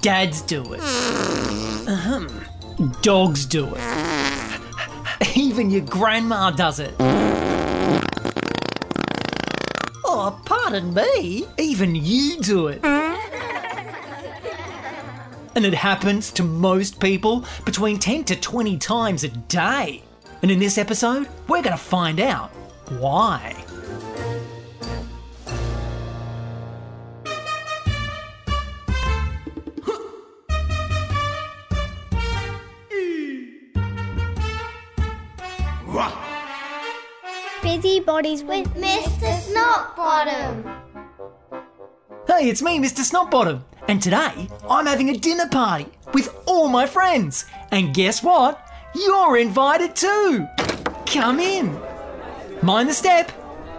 Dads do it. Dogs do it. Even your grandma does it. Oh, pardon me. Even you do it. And it happens to most people between 10 to 20 times a day. And in this episode, we're going to find out why. Busy Bodies with Mr. Snotbottom. Hey, it's me, Mr. Snotbottom. And today, I'm having a dinner party with all my friends. And guess what? You're invited too. Come in. Mind the step.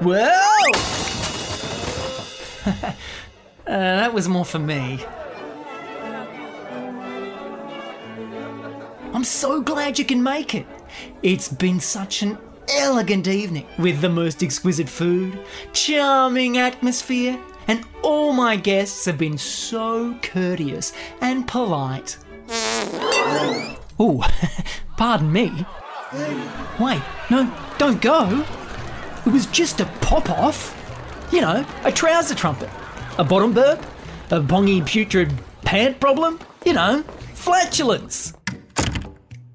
Whoa! That was more for me. I'm so glad you can make it. It's been such an elegant evening with the most exquisite food, charming atmosphere, and all my guests have been so courteous and polite. Oh, pardon me. Wait, no, don't go. It was just a pop-off. You know, a trouser trumpet, a bottom burp, a bongy putrid pant problem, you know, flatulence.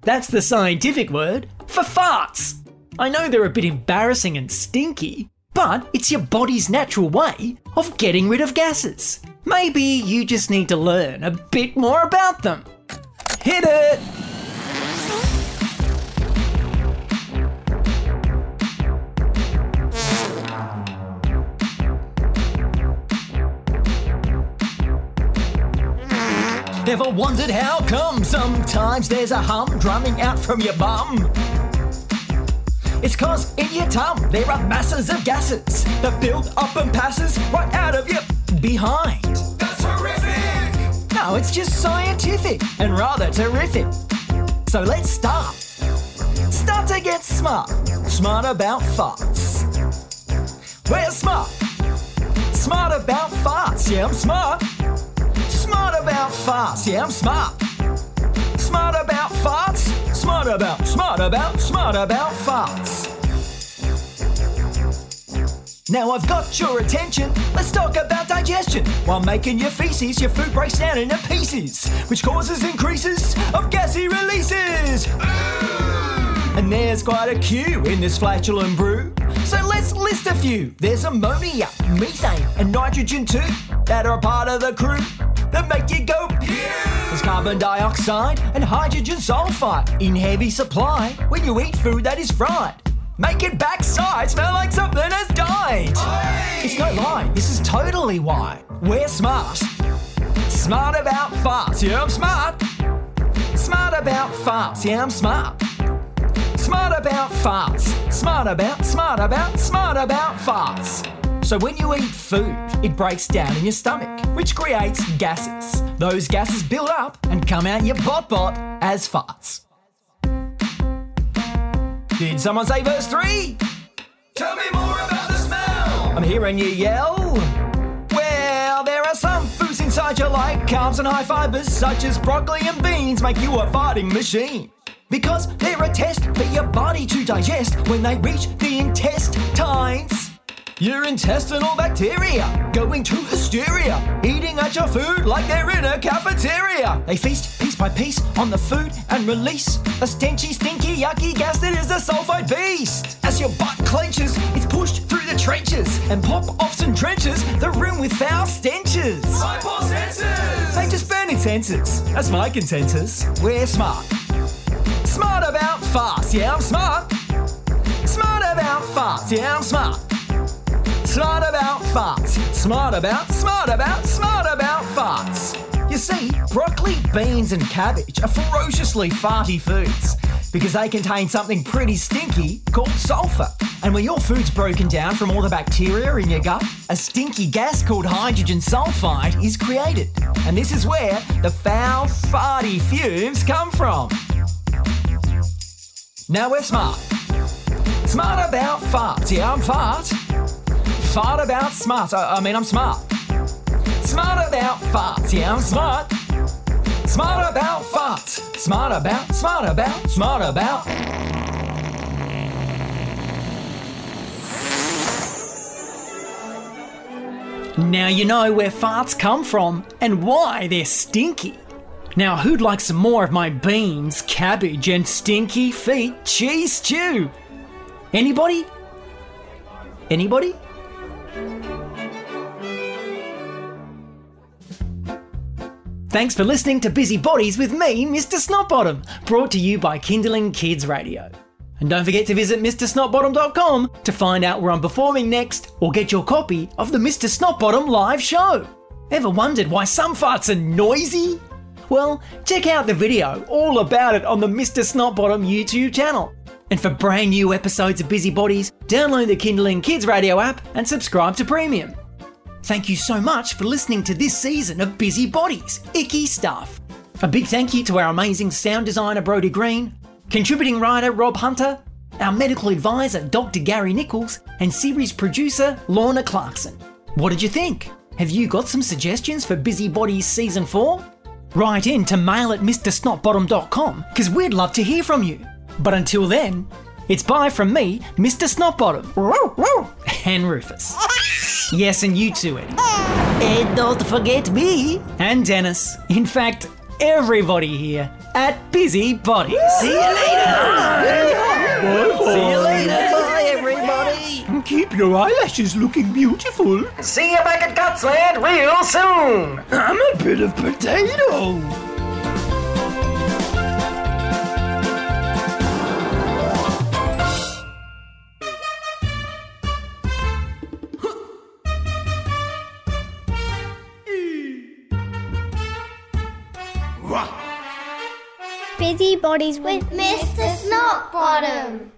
That's the scientific word for farts. I know they're a bit embarrassing and stinky, but it's your body's natural way of getting rid of gases. Maybe you just need to learn a bit more about them. Hit it! Never wondered how come sometimes there's a hum drumming out from your bum? It's 'cause in your tum there are masses of gases that build up and passes right out of your behind. That's horrific! No, it's just scientific and rather terrific. So let's start to get smart about farts. We're smart about farts, yeah, I'm smart about farts, yeah, I'm smart about farts. Smart about farts. Now I've got your attention. Let's talk about digestion. While making your feces, your food breaks down into pieces, which causes increases of gassy releases. And there's quite a queue in this flatulent brew. So let's list a few. There's ammonia, methane, and nitrogen too that are a part of the crew that make you go pew. There's carbon dioxide and hydrogen sulfide in heavy supply when you eat food that is fried. Make it backside smell like something has died. Aye. It's no lie, this is totally why we're smart about farts, yeah, I'm smart about farts, yeah, I'm smart about farts, smart about farts. So when you eat food, it breaks down in your stomach, which creates gases. Those gases build up and come out your bot as farts. Did someone say verse 3? Tell me more about the smell. I'm hearing you yell. Well, there are some foods inside you like carbs and high fibers, such as broccoli and beans, make you a farting machine. Because they're a test for your body to digest when they reach the intestines. Your intestinal bacteria going to hysteria, eating at your food like they're in a cafeteria. They feast piece by piece on the food and release a stenchy, stinky, yucky gas that is a sulfide beast. As your butt clenches, it's pushed through the trenches and pop-offs and trenches the room with foul stenches. My poor senses! They just burn its senses. That's my consensus. We're smart about farts, yeah, I'm smart about farts, yeah, I'm smart about farts. You see, broccoli, beans and cabbage are ferociously farty foods because they contain something pretty stinky called sulfur. And when your food's broken down from all the bacteria in your gut, a stinky gas called hydrogen sulfide is created. And this is where the foul, farty fumes come from. Now we're smart about farts, yeah, I'm smart about smart. I'm Smart about farts, yeah, I'm smart. Smart about farts. Smart about, smart about, smart about. Now you know where farts come from and why they're stinky. Now, who'd like some more of my beans, cabbage and stinky feet cheese stew? Anybody? Anybody? Thanks for listening to Busy Bodies with me, Mr. Snotbottom, brought to you by Kindling Kids Radio. And don't forget to visit mrsnotbottom.com to find out where I'm performing next or get your copy of the Mr. Snotbottom live show. Ever wondered why some farts are noisy? Well, check out the video all about it on the Mr. Snotbottom YouTube channel. And for brand new episodes of Busy Bodies, download the Kindling Kids Radio app and subscribe to Premium. Thank you so much for listening to this season of Busy Bodies, Icky Stuff. A big thank you to our amazing sound designer, Brody Green, contributing writer, Rob Hunter, our medical advisor, Dr. Gary Nichols, and series producer, Lorna Clarkson. What did you think? Have you got some suggestions for Busy Bodies Season 4? Write in to mail at mrsnotbottom.com because we'd love to hear from you. But until then, it's bye from me, Mr. Snotbottom, and Rufus. Yes, and you too, Eddie. And don't forget me. And Dennis. In fact, everybody here at Busy Bodies. See you later. See you later. Bye, everybody. Keep your eyelashes looking beautiful. See you back at Gutsland real soon. I'm a bit of potato. Busy Bodies with Mr. Snotbottom.